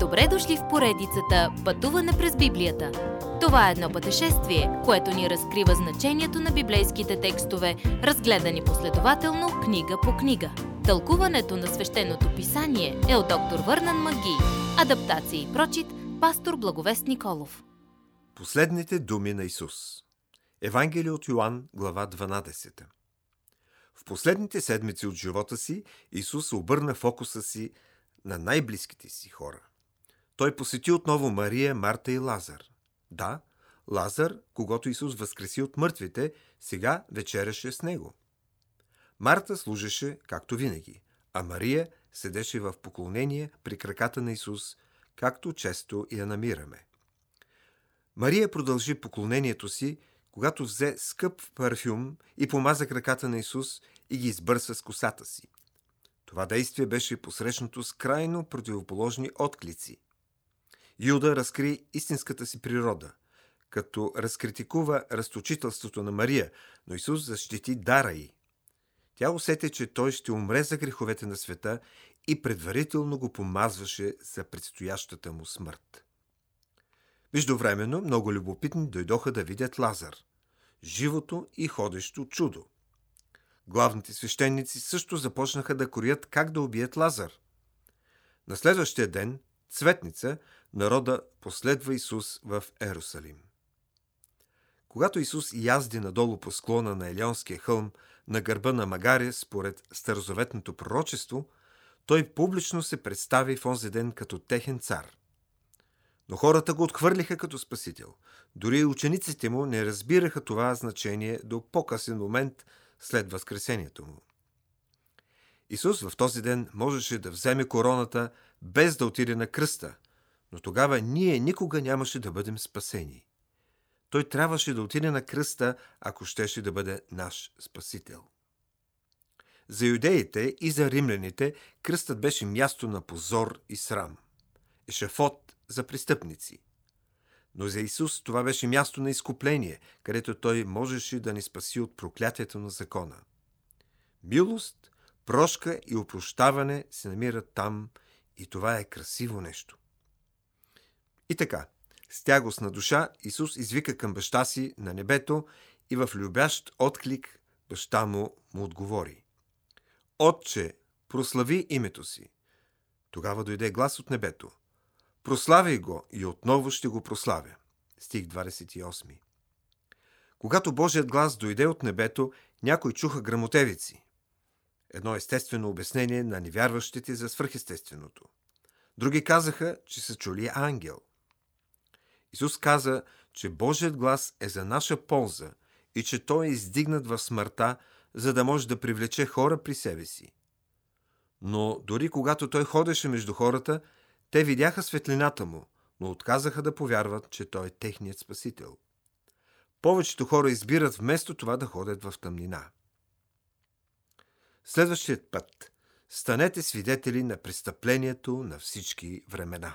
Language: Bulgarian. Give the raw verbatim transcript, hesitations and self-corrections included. Добре дошли в поредицата Пътуване през Библията. Това е едно пътешествие, което ни разкрива значението на библейските текстове, разгледани последователно книга по книга. Тълкуването на свещеното писание е от доктор Върнан Маги. Адаптация и прочит, пастор Благовест Николов. Последните думи на Исус. Евангелие от Йоанн, глава дванадесета. В последните седмици от живота си Исус обърна фокуса си на най-близките си хора. Той посети отново Мария, Марта и Лазар. Да, Лазар, когато Исус възкреси от мъртвите, сега вечеряше с него. Марта служеше както винаги, а Мария седеше в поклонение при краката на Исус, както често я намираме. Мария продължи поклонението си, когато взе скъп парфюм и помаза краката на Исус и ги избърса с косата си. Това действие беше посрещнато с крайно противоположни отклици. Юда разкри истинската си природа, като разкритикува разточителството на Мария, но Исус защити дара й. Тя усети, че той ще умре за греховете на света и предварително го помазваше за предстоящата му смърт. Междувременно много любопитни дойдоха да видят Лазар, живото и ходещо чудо. Главните свещеници също започнаха да корят как да убият Лазар. На следващия ден, Цветница, народа последва Исус в Ерусалим. Когато Исус язди надолу по склона на Елионския хълм, на гърба на Магаре, според старозаветното пророчество, той публично се представи в онзи ден като техен цар. Но хората го отхвърлиха като спасител. Дори и учениците му не разбираха това значение до по-късен момент след възкресението му. Исус в този ден можеше да вземе короната без да отиде на кръста, но тогава ние никога нямаше да бъдем спасени. Той трябваше да отиде на кръста, ако щеше да бъде наш спасител. За юдеите и за римляните кръстът беше място на позор и срам. Ешафот за престъпници. Но за Исус това беше място на изкупление, където Той можеше да ни спаси от проклятието на закона. Милост, прошка и опрощаване се намират там и това е красиво нещо. И така, с тягостна душа Исус извика към баща си на небето и в любящ отклик баща му му отговори: „Отче, прослави името си!“ Тогава дойде глас от небето: „Прославяй го и отново ще го прославя.“ Стих двадесет и осми. Когато Божият глас дойде от небето, някои чуха грамотевици. Едно естествено обяснение на невярващите за свръхестественото. Други казаха, че са чули ангел. Исус каза, че Божият глас е за наша полза и че Той е издигнат в смъртта, за да може да привлече хора при себе си. Но дори когато Той ходеше между хората, те видяха светлината му, но отказаха да повярват, че Той е техният спасител. Повечето хора избират вместо това да ходят в тъмнина. Следващият път. Станете свидетели на престъплението на всички времена.